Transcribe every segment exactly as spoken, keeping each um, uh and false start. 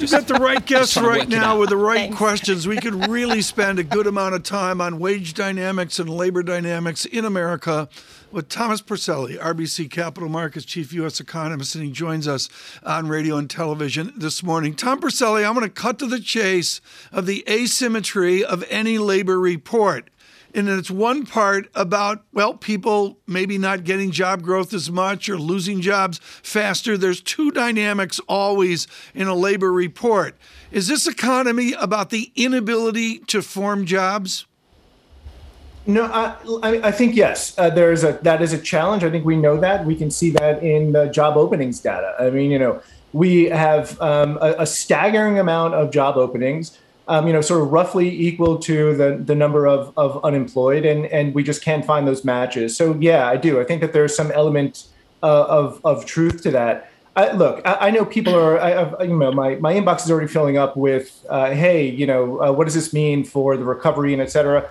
You got the right guests right now with the right Thanks. questions. We could really spend a good amount of time on wage dynamics and labor dynamics in America with Thomas Porcelli, R B C Capital Markets Chief U S Economist, and he joins us on radio and television this morning. Tom Porcelli, I'm going to cut to the chase of the asymmetry of any labor report. And it's one part about, well, people maybe not getting job growth as much or losing jobs faster. There's two dynamics always in a labor report. Is this economy about the inability to form jobs? No, I, I think yes. Uh, there is a that is a challenge. I think we know that. We can see that in the job openings data. I mean, you know, we have um, a, a staggering amount of job openings. Um, you know, sort of roughly equal to the, the number of, of unemployed, and, and we just can't find those matches. So, yeah, I do. I think that there's some element uh, of of truth to that. I, look, I, I know people are, I, I've, you know, my, my inbox is already filling up with, uh, hey, you know, uh, what does this mean for the recovery and et cetera?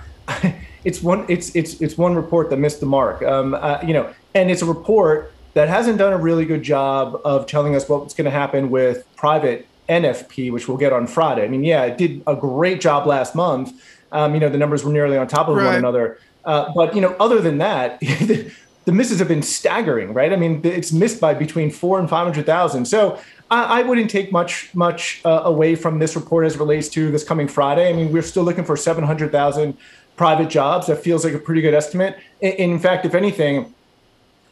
It's one, it's it's it's one report that missed the mark, um, uh, you know, and it's a report that hasn't done a really good job of telling us what's going to happen with private N F P, which we'll get on Friday. I mean, yeah, it did a great job last month. Um, you know, the numbers were nearly on top of right. one another. Uh, but, you know, other than that, the, the misses have been staggering, right? I mean, it's missed by between four and five hundred thousand. So I, I wouldn't take much, much uh, away from this report as it relates to this coming Friday. I mean, we're still looking for seven hundred thousand private jobs. That feels like a pretty good estimate. In, in fact, if anything,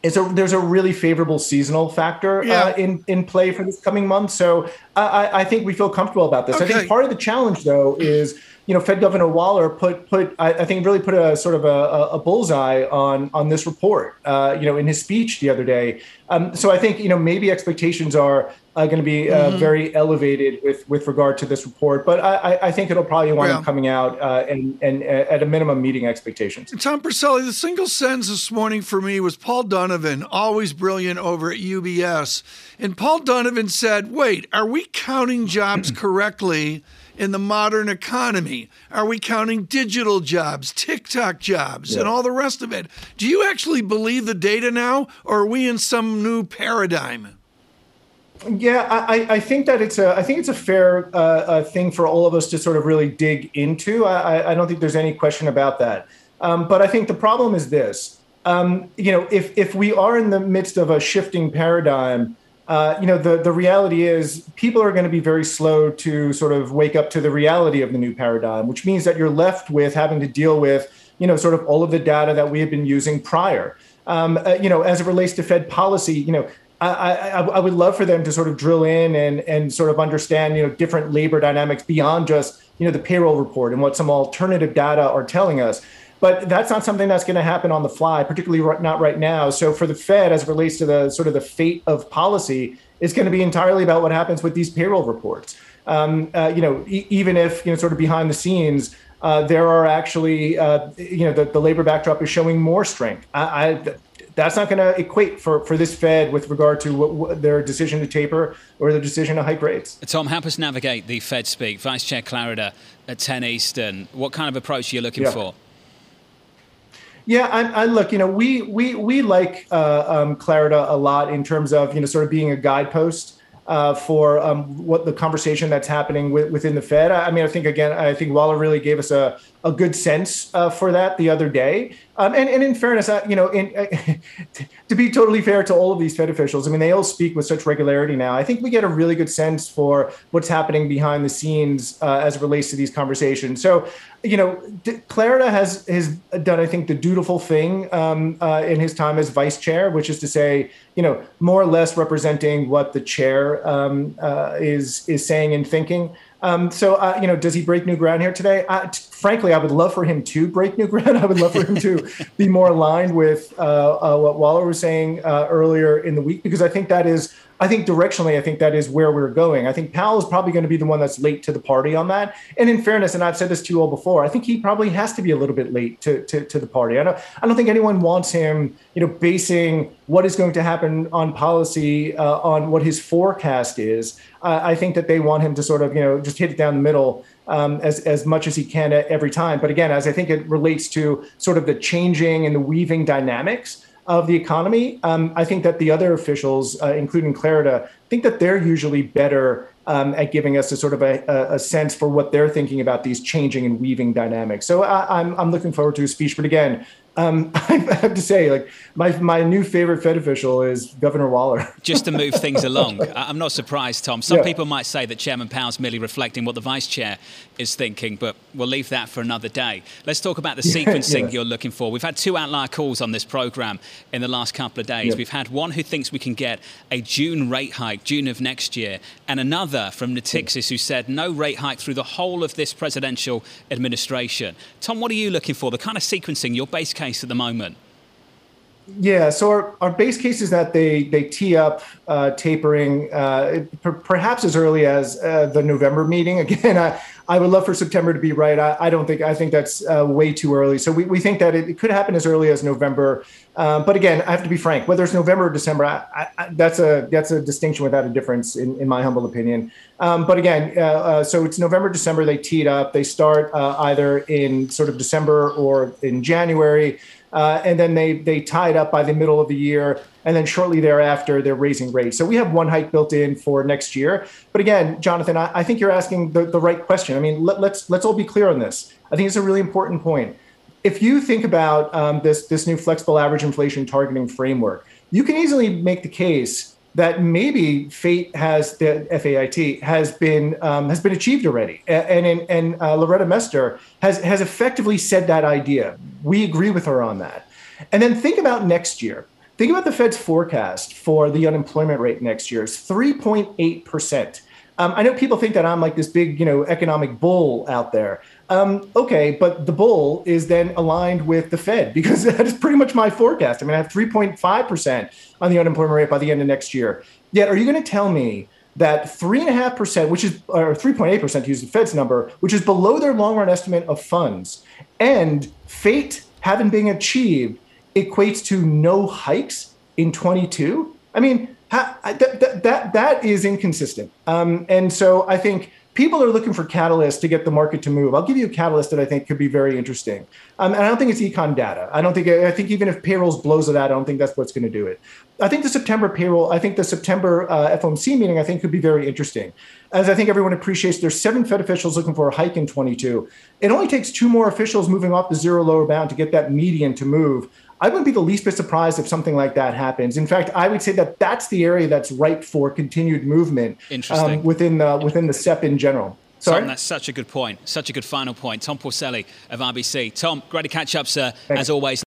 It's a, there's a really favorable seasonal factor yeah. uh, in, in play for this coming month. So I, I think we feel comfortable about this. Okay. I think part of the challenge, though, is, you know, Fed Governor Waller put put I, I think really put a sort of a, a bullseye on on this report, uh, you know, in his speech the other day. Um, so I think, you know, maybe expectations are uh, going to be uh, mm-hmm. very elevated with with regard to this report. But I, I think it'll probably wind yeah. up coming out uh, and, and at a minimum meeting expectations. Tom Porcelli, the single sentence this morning for me was Paul Donovan, always brilliant over at U B S. And Paul Donovan said, wait, are we counting jobs correctly in the modern economy? Are we counting digital jobs, TikTok jobs, yeah. and all the rest of it? Do you actually believe the data now, or are we in some new paradigm? Yeah, I, I think that it's a I think it's a fair uh, uh, thing for all of us to sort of really dig into. I, I don't think there's any question about that. Um, but I think the problem is this: um, you know, if if we are in the midst of a shifting paradigm. Uh, you know, the, the reality is people are going to be very slow to sort of wake up to the reality of the new paradigm, which means that you're left with having to deal with, you know, sort of all of the data that we have been using prior. Um, uh, you know, as it relates to Fed policy, you know, I, I, I would love for them to sort of drill in and, and sort of understand, you know, different labor dynamics beyond just, you know, the payroll report and what some alternative data are telling us. But that's not something that's going to happen on the fly, particularly not right now. So for the Fed, as it relates to the sort of the fate of policy, it's going to be entirely about what happens with these payroll reports. Um, uh, you know, e- even if, you know, sort of behind the scenes, uh, there are actually, uh, you know, the, the labor backdrop is showing more strength. I, I, that's not going to equate for, for this Fed with regard to what, what their decision to taper or their decision to hike rates. Tom, help us navigate the Fed speak. Vice Chair Clarida at ten Eastern. What kind of approach are you looking yeah. for? Yeah, I, I look, you know, we we we like uh, um, Clarida a lot in terms of, you know, sort of being a guidepost uh, for um, what the conversation that's happening with, within the Fed. I, I mean, I think, again, I think Waller really gave us a, a good sense uh, for that the other day. Um, and, and in fairness, I, you know, in, I, to be totally fair to all of these Fed officials, I mean, they all speak with such regularity now. I think we get a really good sense for what's happening behind the scenes uh, as it relates to these conversations. So, you know, Clarida has has done, I think, the dutiful thing um, uh, in his time as vice chair, which is to say, you know, more or less representing what the chair um, uh, is is saying and thinking. Um, so, uh, you know, does he break new ground here today? I, t- frankly, I would love for him to break new ground. I would love for him to be more aligned with uh, uh, what Waller was saying uh, earlier in the week, because I think that is, I think directionally, I think that is where we're going. I think Powell is probably going to be the one that's late to the party on that. And in fairness, and I've said this to you all before, I think he probably has to be a little bit late to, to, to the party. I don't, I don't think anyone wants him, you know, basing what is going to happen on policy uh, on what his forecast is. Uh, I think that they want him to sort of, you know, just hit it down the middle um, as, as much as he can every time. But again, as I think it relates to sort of the changing and the weaving dynamics of the economy, um, I think that the other officials, uh, including Clarida, think that they're usually better um, at giving us a sort of a, a sense for what they're thinking about these changing and weaving dynamics. So I, I'm I'm looking forward to his speech. But again, um, I have to say, like my my new favorite Fed official is Governor Waller. Just to move things along, I'm not surprised, Tom. Some yeah. people might say that Chairman Powell's merely reflecting what the Vice Chair is thinking, but we'll leave that for another day. Let's talk about the sequencing yeah. you're looking for. We've had two outlier calls on this program in the last couple of days. Yeah. We've had one who thinks we can get a June rate hike, June of next year, and another from Natixis who said no rate hike through the whole of this presidential administration. Tom, what are you looking for? The kind of sequencing, your base case at the moment? Yeah, so our, our base case is that they they tee up uh, tapering uh, per, perhaps as early as uh, the November meeting. Again, I, I would love for September to be right. I, I don't think I think that's uh, way too early. So we, we think that it, it could happen as early as November. Um, but again, I have to be frank, whether it's November or December, I, I, that's a that's a distinction without a difference, in, in my humble opinion. Um, but again, uh, uh, so it's November, December, they tee it up. They start uh, either in sort of December or in January. Uh, and then they they tie it up by the middle of the year. And then shortly thereafter, they're raising rates. So we have one hike built in for next year. But again, Jonathan, I, I think you're asking the, the right question. I mean, let, let's let's all be clear on this. I think it's a really important point. If you think about um, this, this new flexible average inflation targeting framework, you can easily make the case that maybe fate has the F A I T has been um, has been achieved already, and and, and uh, Loretta Mester has has effectively said that idea. We agree with her on that. And then think about next year. Think about the Fed's forecast for the unemployment rate next year is three point eight percent. Um, I know people think that I'm like this big, you know, economic bull out there. Um, okay, but the bull is then aligned with the Fed because that is pretty much my forecast. I mean, I have three point five percent on the unemployment rate by the end of next year. Yet, are you going to tell me that three point five percent, which is, or three point eight percent to use the Fed's number, which is below their long-run estimate of funds, and fate having been achieved equates to no hikes in twenty-two? I mean, How, that, that, that, that is inconsistent. Um, and so I think people are looking for catalysts to get the market to move. I'll give you a catalyst that I think could be very interesting. Um, and I don't think it's econ data. I don't think, I think even if payrolls blows it out, I don't think that's what's going to do it. I think the September payroll, I think the September uh, F O M C meeting, I think could be very interesting. As I think everyone appreciates, there's seven Fed officials looking for a hike in twenty-two. It only takes two more officials moving off the zero lower bound to get that median to move. I wouldn't be the least bit surprised if something like that happens. In fact, I would say that that's the area that's ripe for continued movement um, within the within the S E P in general. Sorry? Tom, that's such a good point. Such a good final point. Tom Porcelli of R B C. Tom, great to catch up, sir. Thanks. As always.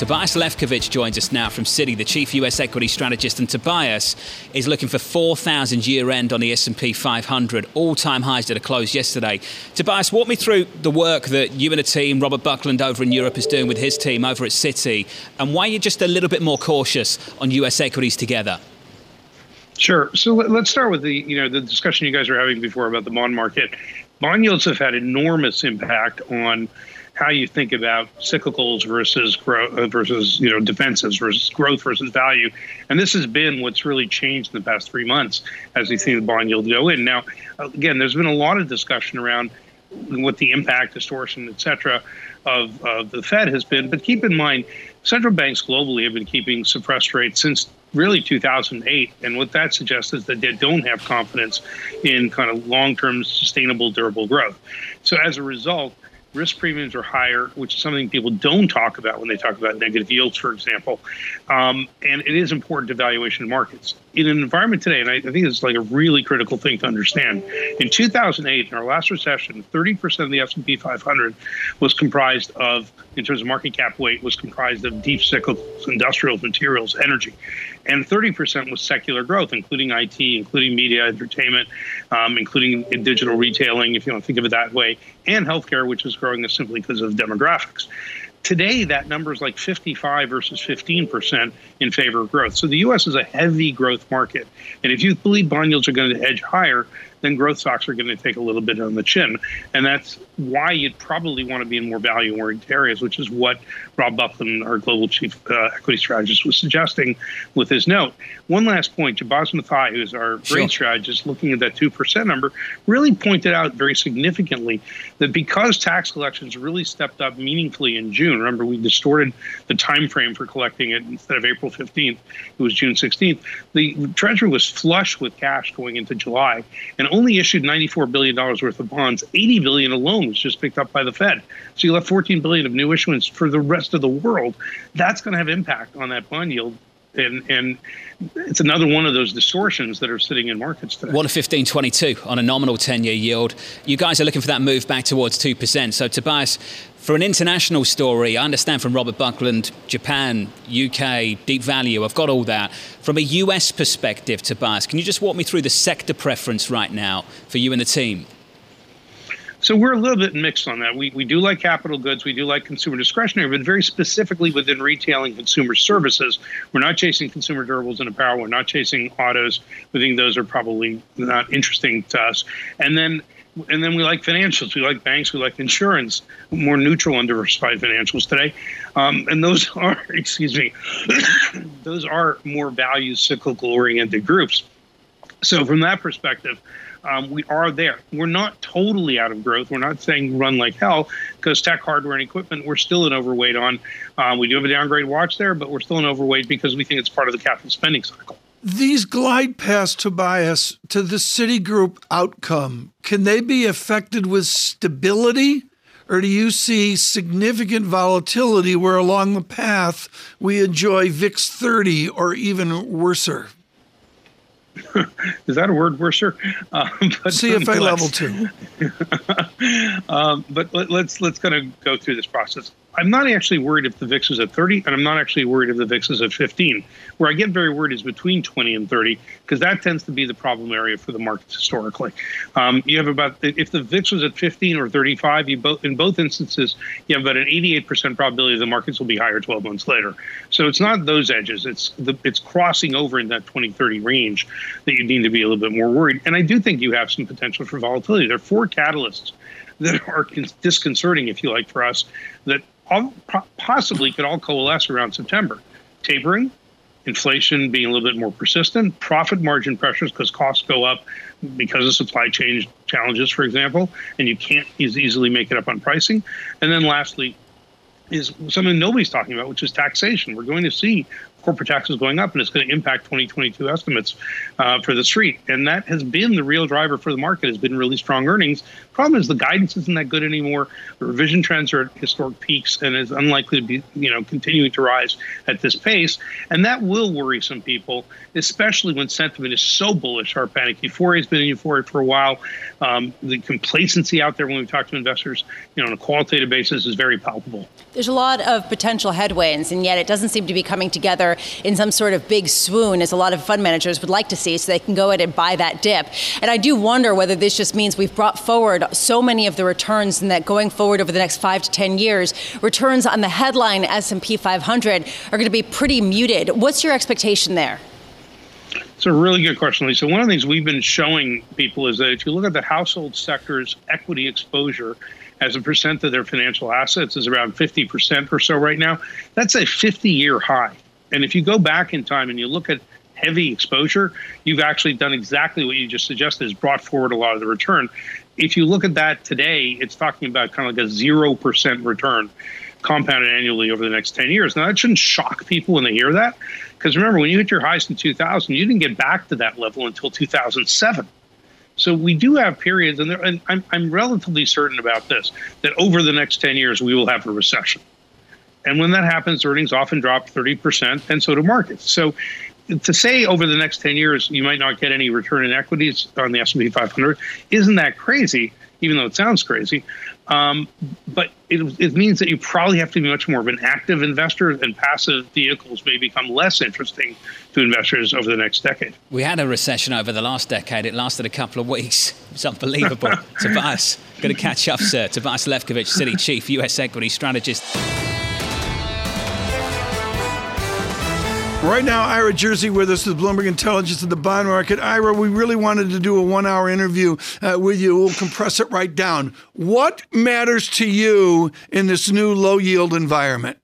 Tobias Levkovich joins us now from Citi, the chief U S equity strategist. And Tobias is looking for four thousand year-end on the S and P five hundred, all-time highs that are closed yesterday. Tobias, walk me through the work that you and a team, Robert Buckland over in Europe, is doing with his team over at Citi, and why you're just a little bit more cautious on U S equities together. Sure. So let's start with the, you know, the discussion you guys were having before about the bond market. Bond yields have had enormous impact on how you think about cyclicals versus growth versus, you know, defensives versus growth versus value. And this has been what's really changed in the past three months as we've seen the bond yield go in. Now, again, there's been a lot of discussion around what the impact, distortion, et cetera, of, of the Fed has been. But keep in mind, central banks globally have been keeping suppressed rates since really two thousand eight. And what that suggests is that they don't have confidence in kind of long-term sustainable, durable growth. So as a result, risk premiums are higher, which is something people don't talk about when they talk about negative yields, for example. Um, and it is important to valuation markets. In an environment today, and I, I think it's like a really critical thing to understand, in two thousand eight, in our last recession, thirty percent of the S and P five hundred was comprised of in terms of market cap weight was comprised of deep cyclicals, industrials, materials, energy, and thirty percent was secular growth, including I T, including media, entertainment, um, including in digital retailing, if you want to think of it that way, and healthcare, which is growing simply because of demographics. Today, that number is like fifty-five versus fifteen percent in favor of growth. So the U S is a heavy growth market. And if you believe bond yields are going to edge higher, then growth stocks are going to take a little bit on the chin. And that's why you'd probably want to be in more value-oriented areas, which is what Rob Buckland, our global chief uh, equity strategist, was suggesting with his note. One last point, Jabaz Mathai, who's our great sure. strategist, looking at that two percent number, really pointed out very significantly that because tax collections really stepped up meaningfully in June, remember, we distorted the time frame for collecting it. Instead of April fifteenth, it was June sixteenth. The Treasury was flush with cash going into July and only issued ninety-four billion dollars worth of bonds. eighty billion dollars alone was just picked up by the Fed. So you left fourteen billion dollars of new issuance for the rest of the world. That's going to have impact on that bond yield. And, and it's another one of those distortions that are sitting in markets today. one fifteen twenty-two on a nominal ten-year yield. You guys are looking for that move back towards two percent. So, Tobias, for an international story, I understand from Robert Buckland, Japan, U K, deep value, I've got all that. From a U S perspective, Tobias, can you just walk me through the sector preference right now for you and the team? So we're a little bit mixed on that. We we do like capital goods. We do like consumer discretionary, but very specifically within retail and consumer services. We're not chasing consumer durables and apparel. We're not chasing autos. We think those are probably not interesting to us. And then and then we like financials. We like banks. We like insurance, more neutral and diversified financials today. Um, and those are, excuse me, those are more value cyclical oriented groups. So from that perspective, Um, we are there. We're not totally out of growth. We're not saying run like hell because tech, hardware, and equipment, we're still an overweight on. Uh, we do have a downgrade watch there, but we're still an overweight because we think it's part of the capital spending cycle. These glide paths, Tobias, to the Citigroup outcome, can they be affected with stability? Or do you see significant volatility where along the path we enjoy V I X thirty or even worser? Is that a word, worser? Uh, C F A um, level two. um, but let, let's let's kind of go through this process. I'm not actually worried if the V I X is at thirty, and I'm not actually worried if the V I X is at fifteen. Where I get very worried is between twenty and thirty, because that tends to be the problem area for the markets historically. Um, you have about, if the V I X was at fifteen or thirty-five, you both in both instances, you have about an eighty-eight percent probability the markets will be higher twelve months later. So it's not those edges. It's the, it's crossing over in that twenty thirty range that you need to be a little bit more worried. And I do think you have some potential for volatility. There are four catalysts that are disconcerting, if you like, for us, that all possibly could all coalesce around September. Tapering, inflation being a little bit more persistent, profit margin pressures because costs go up because of supply chain challenges, for example, and you can't as easily make it up on pricing. And then lastly is something nobody's talking about, which is taxation. We're going to see corporate taxes going up, and it's going to impact twenty twenty-two estimates uh, for the street. And that has been the real driver for the market, has been really strong earnings. Problem is the guidance isn't that good anymore. The revision trends are at historic peaks and is unlikely to be, you know, continuing to rise at this pace. And that will worry some people, especially when sentiment is so bullish. Our panic euphoria has been in euphoria for a while. Um, the complacency out there when we talk to investors, you know, on a qualitative basis is very palpable. There's a lot of potential headwinds, and yet it doesn't seem to be coming together in some sort of big swoon, as a lot of fund managers would like to see, so they can go in and buy that dip. And I do wonder whether this just means we've brought forward so many of the returns, and that going forward over the next five to ten years, returns on the headline S and P five hundred are going to be pretty muted. What's your expectation there? It's a really good question, Lisa. One of the things we've been showing people is that if you look at the household sector's equity exposure as a percent of their financial assets is around fifty percent or so right now, that's a fifty-year high. And if you go back in time and you look at heavy exposure, you've actually done exactly what you just suggested, is brought forward a lot of the return. If you look at that today, it's talking about kind of like a zero percent return compounded annually over the next ten years. Now, that shouldn't shock people when they hear that, because remember, when you hit your highs in two thousand, you didn't get back to that level until two thousand seven. So we do have periods, and, there, and I'm, I'm relatively certain about this, that over the next ten years, we will have a recession. And when that happens, earnings often drop thirty percent, and so do markets. So to say over the next ten years, you might not get any return in equities on the S and P five hundred isn't that crazy, even though it sounds crazy. Um, but it, it means that you probably have to be much more of an active investor, and passive vehicles may become less interesting to investors over the next decade. We had a recession over the last decade. It lasted a couple of weeks. It's unbelievable. Tobias, going to catch up, sir. Tobias Levkovich, Citi Chief, U S Equity Strategist. Right now, Ira Jersey with us with Bloomberg Intelligence of the bond market. Ira, we really wanted to do a one-hour interview uh, with you. We'll compress it right down. What matters to you in this new low-yield environment?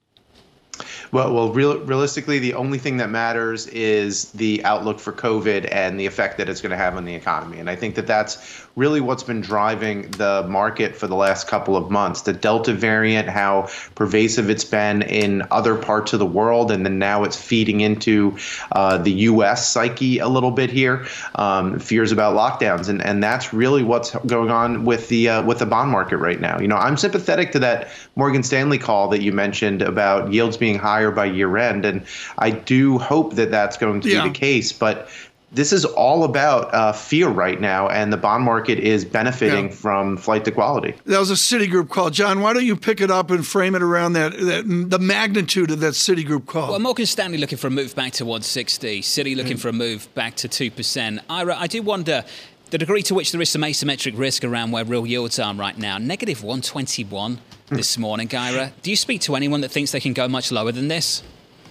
Well, well, real, realistically, the only thing that matters is the outlook for COVID and the effect that it's going to have on the economy. And I think that that's really what's been driving the market for the last couple of months. The Delta variant, how pervasive it's been in other parts of the world, and then now it's feeding into uh, the U S psyche a little bit here, um, fears about lockdowns. And, and that's really what's going on with the uh, with the bond market right now. You know, I'm sympathetic to that Morgan Stanley call that you mentioned about yields being high higher by year end. And I do hope that that's going to yeah. be the case. But this is all about uh, fear right now. And the bond market is benefiting yeah. from flight to quality. That was a Citigroup call. John, why don't you pick it up and frame it around that, that the magnitude of that Citigroup call? Well, Morgan Stanley looking for a move back towards sixty. Citi looking mm-hmm. for a move back to two percent. Ira, I do wonder the degree to which there is some asymmetric risk around where real yields are right now. Negative one twenty-one this morning, Ira. Do you speak to anyone that thinks they can go much lower than this?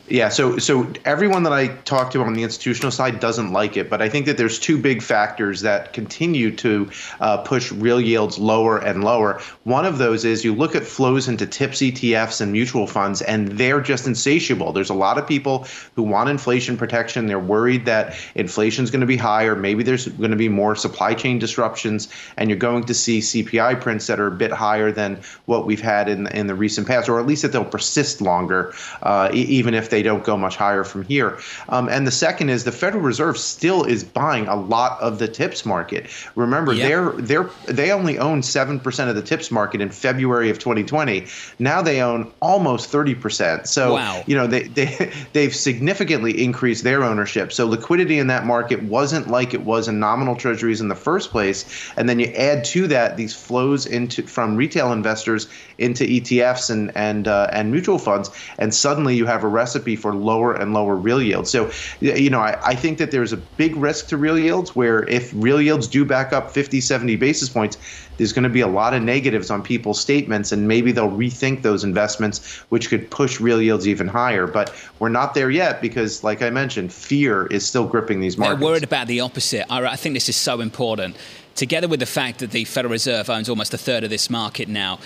Yeah, so so everyone that I talk to on the institutional side doesn't like it, but I think that there's two big factors that continue to uh, push real yields lower and lower. One of those is you look at flows into TIPS E T Fs and mutual funds, and they're just insatiable. There's a lot of people who want inflation protection. They're worried that inflation's going to be higher. Maybe there's going to be more supply chain disruptions, and you're going to see C P I prints that are a bit higher than what we've had in, in the recent past, or at least that they'll persist longer, uh, even if they They don't go much higher from here. Um, and the second is the Federal Reserve still is buying a lot of the TIPS market. Remember, yep. they're they're they only own seven percent of the TIPS market in February of twenty twenty. Now they own almost thirty percent. So wow. you know they they they've significantly increased their ownership. So liquidity in that market wasn't like it was in nominal treasuries in the first place. And then you add to that these flows into from retail investors into E T Fs and and uh, and mutual funds, and suddenly you have a recipe for lower and lower real yields. So, you know, I, I think that there's a big risk to real yields where if real yields do back up fifty, seventy basis points, there's going to be a lot of negatives on people's statements, and maybe they'll rethink those investments, which could push real yields even higher. But we're not there yet because, like I mentioned, fear is still gripping these markets. They're worried about the opposite. I, I think this is so important. Together with the fact that the Federal Reserve owns almost a third of this market now,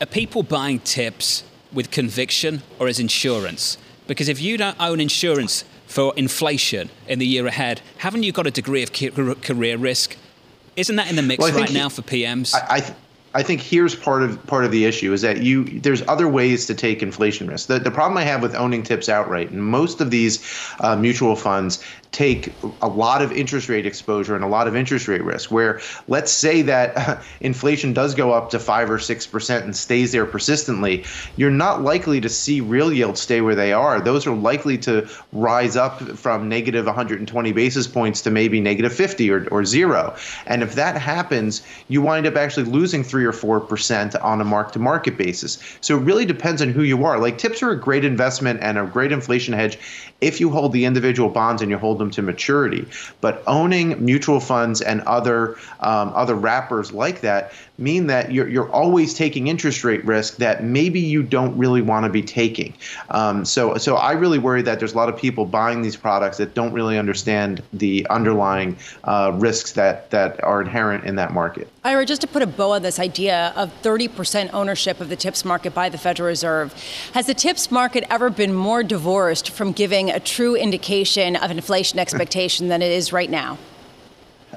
are people buying TIPS with conviction or as insurance? Because if you don't own insurance for inflation in the year ahead, haven't you got a degree of career risk? Isn't that in the mix well, right he, now for P Ms? I, I th- I think here's part of part of the issue is that you there's other ways to take inflation risk. The, the problem I have with owning TIPS outright, and most of these uh, mutual funds take a lot of interest rate exposure and a lot of interest rate risk, where let's say that inflation does go up to five or six percent and stays there persistently, you're not likely to see real yields stay where they are. Those are likely to rise up from negative one hundred twenty basis points to maybe negative fifty or, or zero. And if that happens, you wind up actually losing three or four percent on a mark-to-market basis. So it really depends on who you are. Like TIPS are a great investment and a great inflation hedge if you hold the individual bonds and you hold them to maturity. But owning mutual funds and other um, other wrappers like that mean that you're you're always taking interest rate risk that maybe you don't really want to be taking. Um, so so I really worry that there's a lot of people buying these products that don't really understand the underlying uh, risks that that are inherent in that market. Ira, just to put a bow on this idea of thirty percent ownership of the TIPS market by the Federal Reserve, has the TIPS market ever been more divorced from giving a true indication of inflation expectation than it is right now?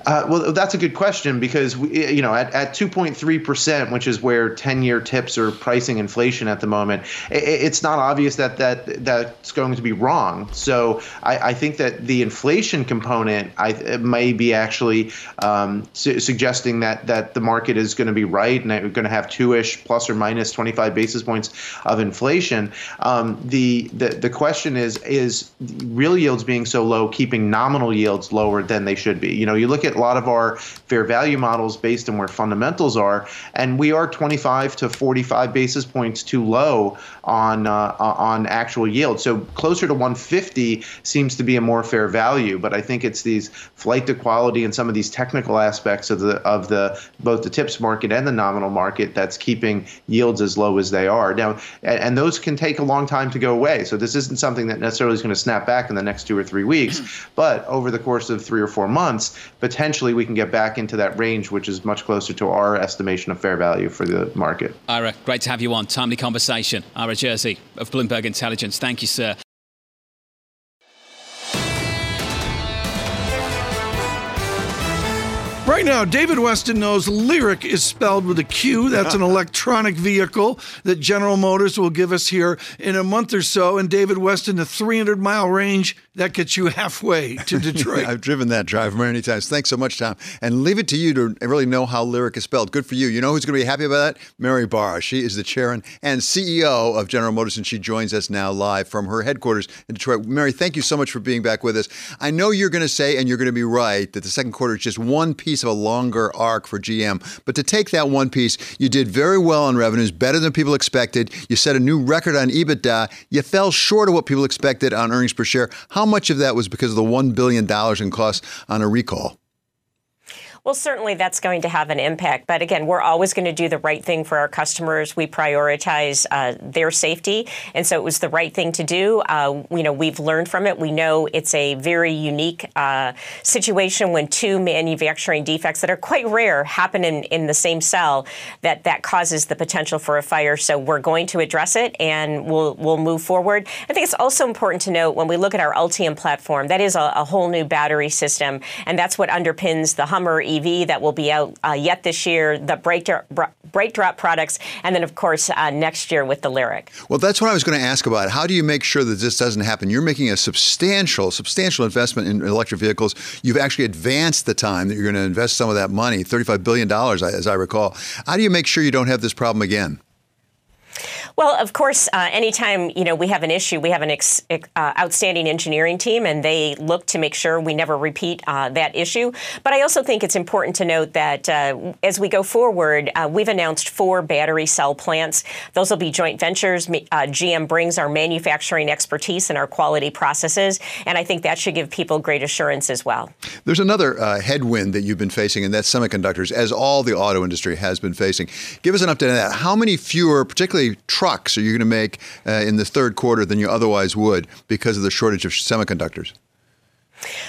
Uh, well, that's a good question because, we, you know, at, at two point three percent, which is where ten-year TIPS are pricing inflation at the moment, it, it's not obvious that, that that's going to be wrong. So I, I think that the inflation component I, may be actually um, su- suggesting that, that the market is going to be right and that we're going to have two-ish plus or minus twenty-five basis points of inflation. Um, the, the, the question is, is real yields being so low keeping nominal yields lower than they should be? You know, you look look at a lot of our fair value models based on where fundamentals are, and we are twenty-five to forty-five basis points too low on uh, on actual yield. So closer to one fifty seems to be a more fair value, but I think it's these flight to quality and some of these technical aspects of the of the both the tips market and the nominal market that's keeping yields as low as they are now, and, and those can take a long time to go away. So this isn't something that necessarily is going to snap back in the next two or three weeks, but over the course of three or four months, potentially we can get back into that range, which is much closer to our estimation of fair value for the market. Ira, great to have you on. Timely conversation. Ira Jersey of Bloomberg Intelligence. Thank you, sir. Right now, David Weston knows Lyriq is spelled with a Q. That's an electronic vehicle that General Motors will give us here in a month or so. And David Weston, a three hundred mile range, that gets you halfway to Detroit. I've driven that drive many times. Thanks so much, Tom. And leave it to you to really know how Lyriq is spelled. Good for you. You know who's going to be happy about that? Mary Barra. She is the chair and C E O of General Motors, and she joins us now live from her headquarters in Detroit. Mary, thank you so much for being back with us. I know you're going to say, and you're going to be right, that the second quarter is just one piece of a longer arc for G M. But to take that one piece, you did very well on revenues, better than people expected. You set a new record on EBITDA. You fell short of what people expected on earnings per share. How much of that was because of the one billion dollars in costs on a recall? Well, certainly that's going to have an impact. But again, we're always going to do the right thing for our customers. We prioritize uh, their safety. And so it was the right thing to do. Uh, you know, we've learned from it. We know it's a very unique uh, situation when two manufacturing defects that are quite rare happen in, in the same cell, that that causes the potential for a fire. So we're going to address it, and we'll we'll move forward. I think it's also important to note when we look at our Ultium platform, that is a, a whole new battery system. And that's what underpins the Hummer E V that will be out uh, yet this year, the BrightDrop, BrightDrop products, and then, of course, uh, next year with the Lyriq. Well, that's what I was going to ask about. How do you make sure that this doesn't happen? You're making a substantial, substantial investment in electric vehicles. You've actually advanced the time that you're going to invest some of that money, thirty-five billion dollars, as I recall. How do you make sure you don't have this problem again? Well, of course, uh, anytime, you know, we have an issue, we have an ex- ex- uh, outstanding engineering team, and they look to make sure we never repeat uh, that issue. But I also think it's important to note that uh, as we go forward, uh, we've announced four battery cell plants. Those will be joint ventures. Uh, G M brings our manufacturing expertise and our quality processes, and I think that should give people great assurance as well. There's another uh, headwind that you've been facing, and that's semiconductors, as all the auto industry has been facing. Give us an update on that. How many fewer, particularly trucks, are you going to make uh, in the third quarter than you otherwise would because of the shortage of semiconductors?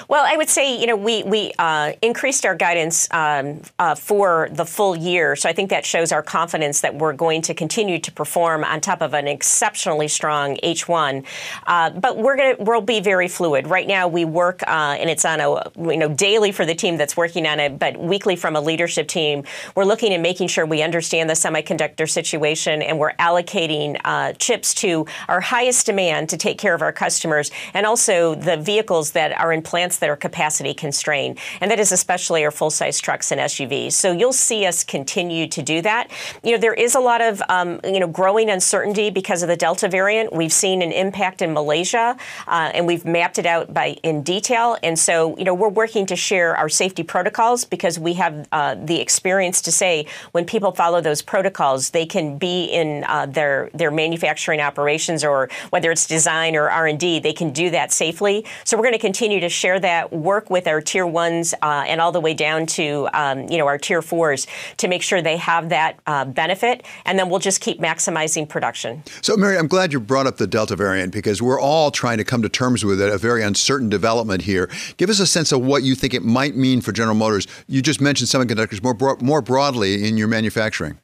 Well, I would say, you know, we we uh, increased our guidance um, uh, for the full year. So I think that shows our confidence that we're going to continue to perform on top of an exceptionally strong H one. Uh, but we're going to we'll be very fluid. Right now, we work uh, and it's on a, you know, daily for the team that's working on it, but weekly from a leadership team. We're looking and making sure we understand the semiconductor situation, and we're allocating uh, chips to our highest demand to take care of our customers and also the vehicles that are in plants that are capacity constrained, and that is especially our full-size trucks and S U Vs. So you'll see us continue to do that. You know, there is a lot of um, you know growing uncertainty because of the Delta variant. We've seen an impact in Malaysia, uh, and we've mapped it out by in detail. And so, you know, we're working to share our safety protocols because we have uh, the experience to say when people follow those protocols, they can be in uh, their their manufacturing operations, or whether it's design or R and D, they can do that safely. So we're going to continue to share that, work with our tier ones uh, and all the way down to um, you know our tier fours to make sure they have that uh, benefit, and then we'll just keep maximizing production. So, Mary, I'm glad you brought up the Delta variant because we're all trying to come to terms with it, a very uncertain development here. Give us a sense of what you think it might mean for General Motors. You just mentioned semiconductors more bro- more broadly in your manufacturing.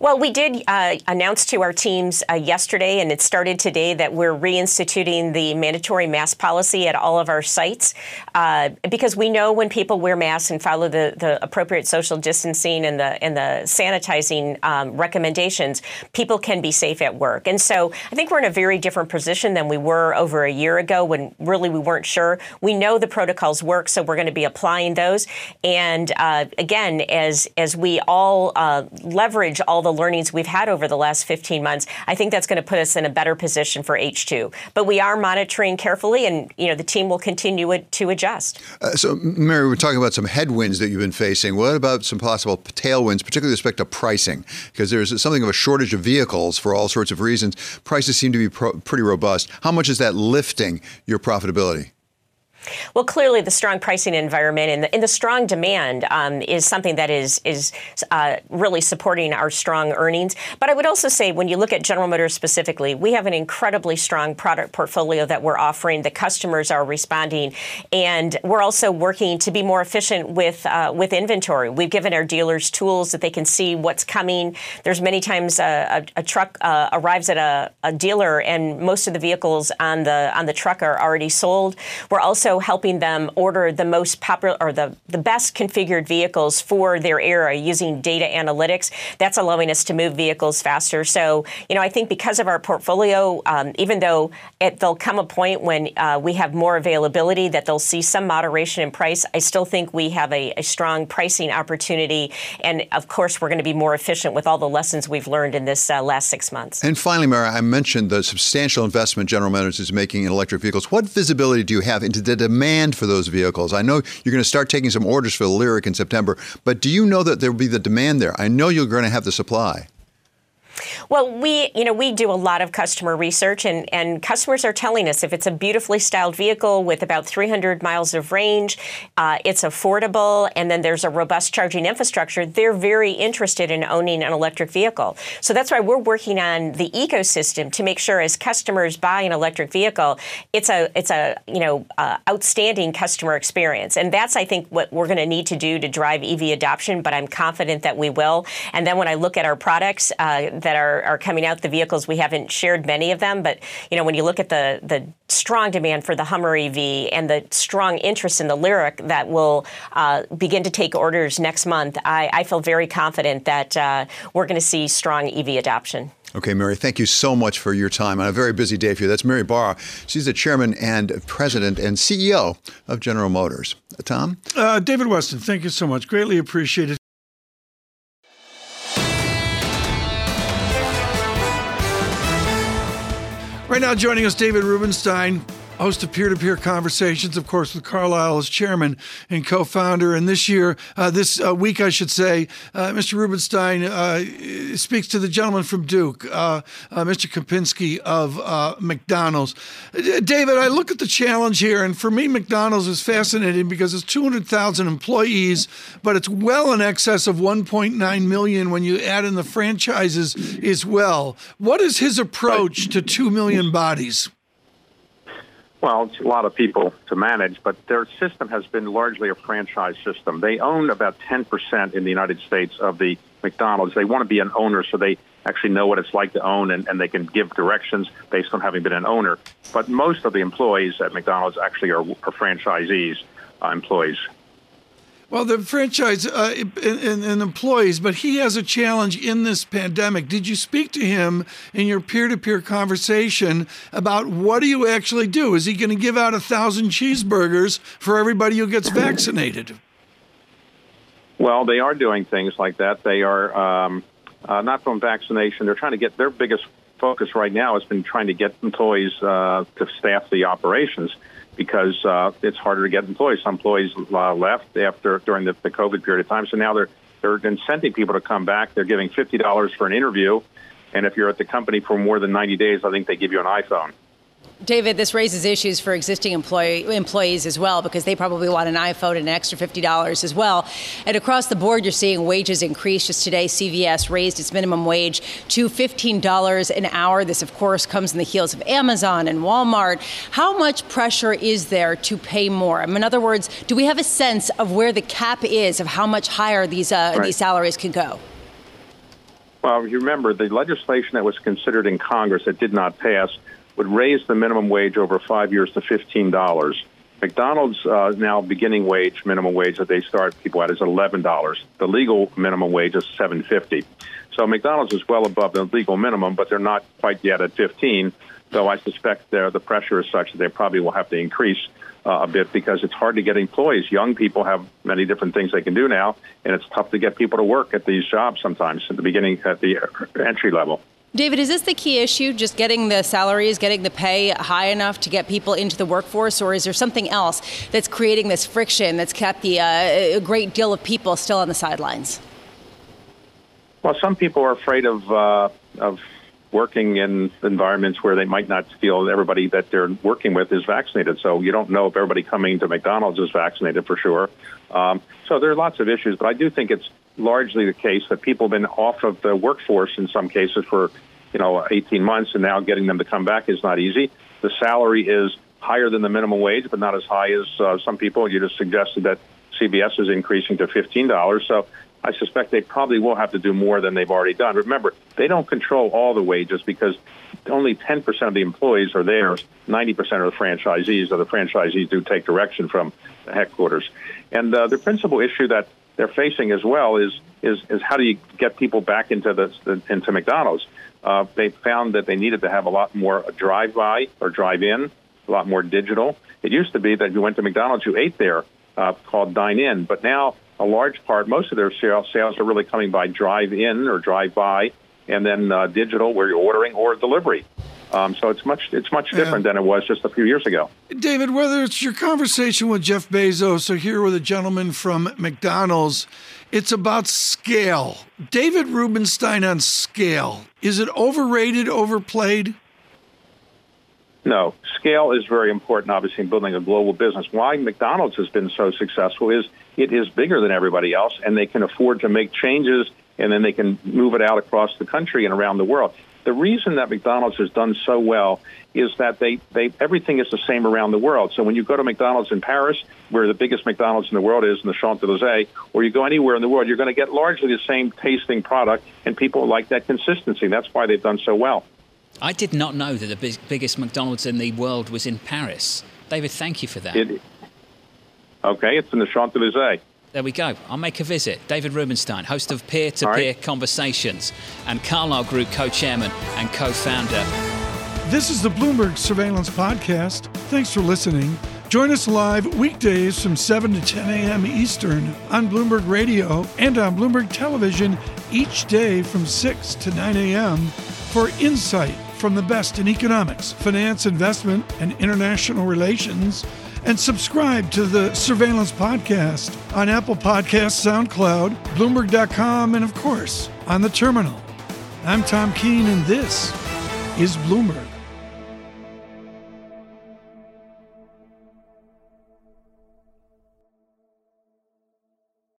Well, we did uh, announce to our teams uh, yesterday, and it started today, that we're reinstituting the mandatory mask policy at all of our sites uh, because we know when people wear masks and follow the, the appropriate social distancing and the and the sanitizing um, recommendations, people can be safe at work. And so I think we're in a very different position than we were over a year ago when really we weren't sure. We know the protocols work, so we're going to be applying those. And uh, again, as as we all uh, leverage all the learnings we've had over the last fifteen months, I think that's going to put us in a better position for H two. But we are monitoring carefully, and you know the team will continue to adjust. Uh, so, Mary, we're talking about some headwinds that you've been facing. What about some possible tailwinds, particularly with respect to pricing? Because there's something of a shortage of vehicles for all sorts of reasons. Prices seem to be pro- pretty robust. How much is that lifting your profitability? Well, clearly, the strong pricing environment and the, and the strong demand um, is something that is is uh, really supporting our strong earnings. But I would also say when you look at General Motors specifically, we have an incredibly strong product portfolio that we're offering. The customers are responding, and we're also working to be more efficient with uh, with inventory. We've given our dealers tools that they can see what's coming. There's many times a, a, a truck uh, arrives at a, a dealer, and most of the vehicles on the on the truck are already sold. We're also helping them order the most popular or the, the best configured vehicles for their era using data analytics. That's allowing us to move vehicles faster. So, you know, I think because of our portfolio, um, even though it, there'll come a point when uh, we have more availability that they'll see some moderation in price, I still think we have a, a strong pricing opportunity. And of course, we're going to be more efficient with all the lessons we've learned in this uh, last six months. And finally, Mara, I mentioned the substantial investment General Motors is making in electric vehicles. What visibility do you have into the demand for those vehicles? I know you're going to start taking some orders for the Lyriq in September, but do you know that there will be the demand there? I know you're going to have the supply. Well, we, you know, we do a lot of customer research, and, and customers are telling us if it's a beautifully styled vehicle with about three hundred miles of range, uh, it's affordable, and then there's a robust charging infrastructure, they're very interested in owning an electric vehicle. So that's why we're working on the ecosystem to make sure as customers buy an electric vehicle, it's a, it's a, you know, uh, outstanding customer experience. And that's, I think, what we're going to need to do to drive E V adoption, but I'm confident that we will. And then when I look at our products, uh, that are, are coming out, the vehicles, we haven't shared many of them, but you know when you look at the the strong demand for the Hummer E V and the strong interest in the Lyriq that will uh, begin to take orders next month, I, I feel very confident that uh, we're going to see strong E V adoption. Okay, Mary, thank you so much for your time on a very busy day for you. That's Mary Barra. She's the chairman and president and C E O of General Motors. Uh, Tom? Uh, David Weston, thank you so much. Greatly appreciated. Right now joining us, David Rubenstein, host of Peer-to-Peer Conversations, of course, with Carlyle as chairman and co-founder. And this year, uh, this uh, week, I should say, uh, Mister Rubenstein uh, speaks to the gentleman from Duke, uh, uh, Mister Kempinski of uh, McDonald's. Uh, David, I look at the challenge here, and for me, McDonald's is fascinating because it's two hundred thousand employees, but it's well in excess of one point nine million when you add in the franchises as well. What is his approach to two million bodies? Well, it's a lot of people to manage, but their system has been largely a franchise system. They own about ten percent in the United States of the McDonald's. They want to be an owner, so they actually know what it's like to own, and, and they can give directions based on having been an owner. But most of the employees at McDonald's actually are, are franchisees, uh, employees. Well, the franchise uh, and, and employees, but he has a challenge in this pandemic. Did you speak to him in your peer-to-peer conversation about what do you actually do? Is he going to give out a thousand cheeseburgers for everybody who gets vaccinated? Well, they are doing things like that. They are um, uh, not from vaccination. They're trying to get their biggest focus right now has been trying to get employees uh, to staff the operations, because uh, it's harder to get employees. Some employees uh, left after during the, the COVID period of time. So now they're they're incenting people to come back. They're giving fifty dollars for an interview. And if you're at the company for more than ninety days, I think they give you an iPhone. David, this raises issues for existing employee, employees as well, because they probably want an iPhone and an extra fifty dollars as well. And across the board, you're seeing wages increase. Just today, C V S raised its minimum wage to fifteen dollars an hour. This, of course, comes in the heels of Amazon and Walmart. How much pressure is there to pay more? I mean, in other words, do we have a sense of where the cap is of how much higher these uh, right. these salaries can go? Well, you remember the legislation that was considered in Congress that did not pass would raise the minimum wage over five years to fifteen dollars. McDonald's uh, now beginning wage, minimum wage that they start people at is eleven dollars. The legal minimum wage is seven fifty. So McDonald's is well above the legal minimum, but they're not quite yet at fifteen. though I suspect the pressure is such that they probably will have to increase uh, a bit because it's hard to get employees. Young people have many different things they can do now, and it's tough to get people to work at these jobs sometimes at the beginning, at the entry level. David, is this the key issue, just getting the salaries, getting the pay high enough to get people into the workforce, or is there something else that's creating this friction that's kept the, uh, a great deal of people still on the sidelines? Well, some people are afraid of uh, of working in environments where they might not feel everybody that they're working with is vaccinated. So you don't know if everybody coming to McDonald's is vaccinated for sure. Um, so there are lots of issues, but I do think it's largely the case that people have been off of the workforce in some cases for, you know, eighteen months, and now getting them to come back is not easy. The salary is higher than the minimum wage, but not as high as uh, some people. You just suggested that C B S is increasing to fifteen dollars. So I suspect they probably will have to do more than they've already done. Remember, they don't control all the wages because only ten percent of the employees are theirs. ninety percent are the franchisees, so the franchisees do take direction from the headquarters. And uh, the principal issue that they're facing as well is is is how do you get people back into the into McDonald's? Uh, they found that they needed to have a lot more drive-by or drive-in, a lot more digital. It used to be that you went to McDonald's, you ate there, uh, called dine-in, but now a large part, most of their sales sales are really coming by drive-in or drive-by, and then uh, digital where you're ordering or delivery. Um, so it's much it's much different yeah. than it was just a few years ago. David, whether it's your conversation with Jeff Bezos or here with a gentleman from McDonald's, it's about scale. David Rubenstein on scale. Is it overrated, overplayed? No. Scale is very important, obviously, in building a global business. Why McDonald's has been so successful is it is bigger than everybody else, and they can afford to make changes, and then they can move it out across the country and around the world. The reason that McDonald's has done so well is that they, they everything is the same around the world. So when you go to McDonald's in Paris, where the biggest McDonald's in the world is in the Champs-Élysées, or you go anywhere in the world, you're going to get largely the same tasting product, and people like that consistency. That's why they've done so well. I did not know that the big, biggest McDonald's in the world was in Paris. David, thank you for that. It, okay, it's in the Champs-Élysées. There we go. I'll make a visit. David Rubenstein, host of Peer-to-Peer right. Conversations and Carlyle Group co-chairman and co-founder. This is the Bloomberg Surveillance Podcast. Thanks for listening. Join us live weekdays from seven to ten a.m. Eastern on Bloomberg Radio and on Bloomberg Television each day from six to nine a.m. for insight from the best in economics, finance, investment, and international relations. And subscribe to the Surveillance Podcast on Apple Podcasts, SoundCloud, Bloomberg dot com, and, of course, on the terminal. I'm Tom Keane, and this is Bloomberg.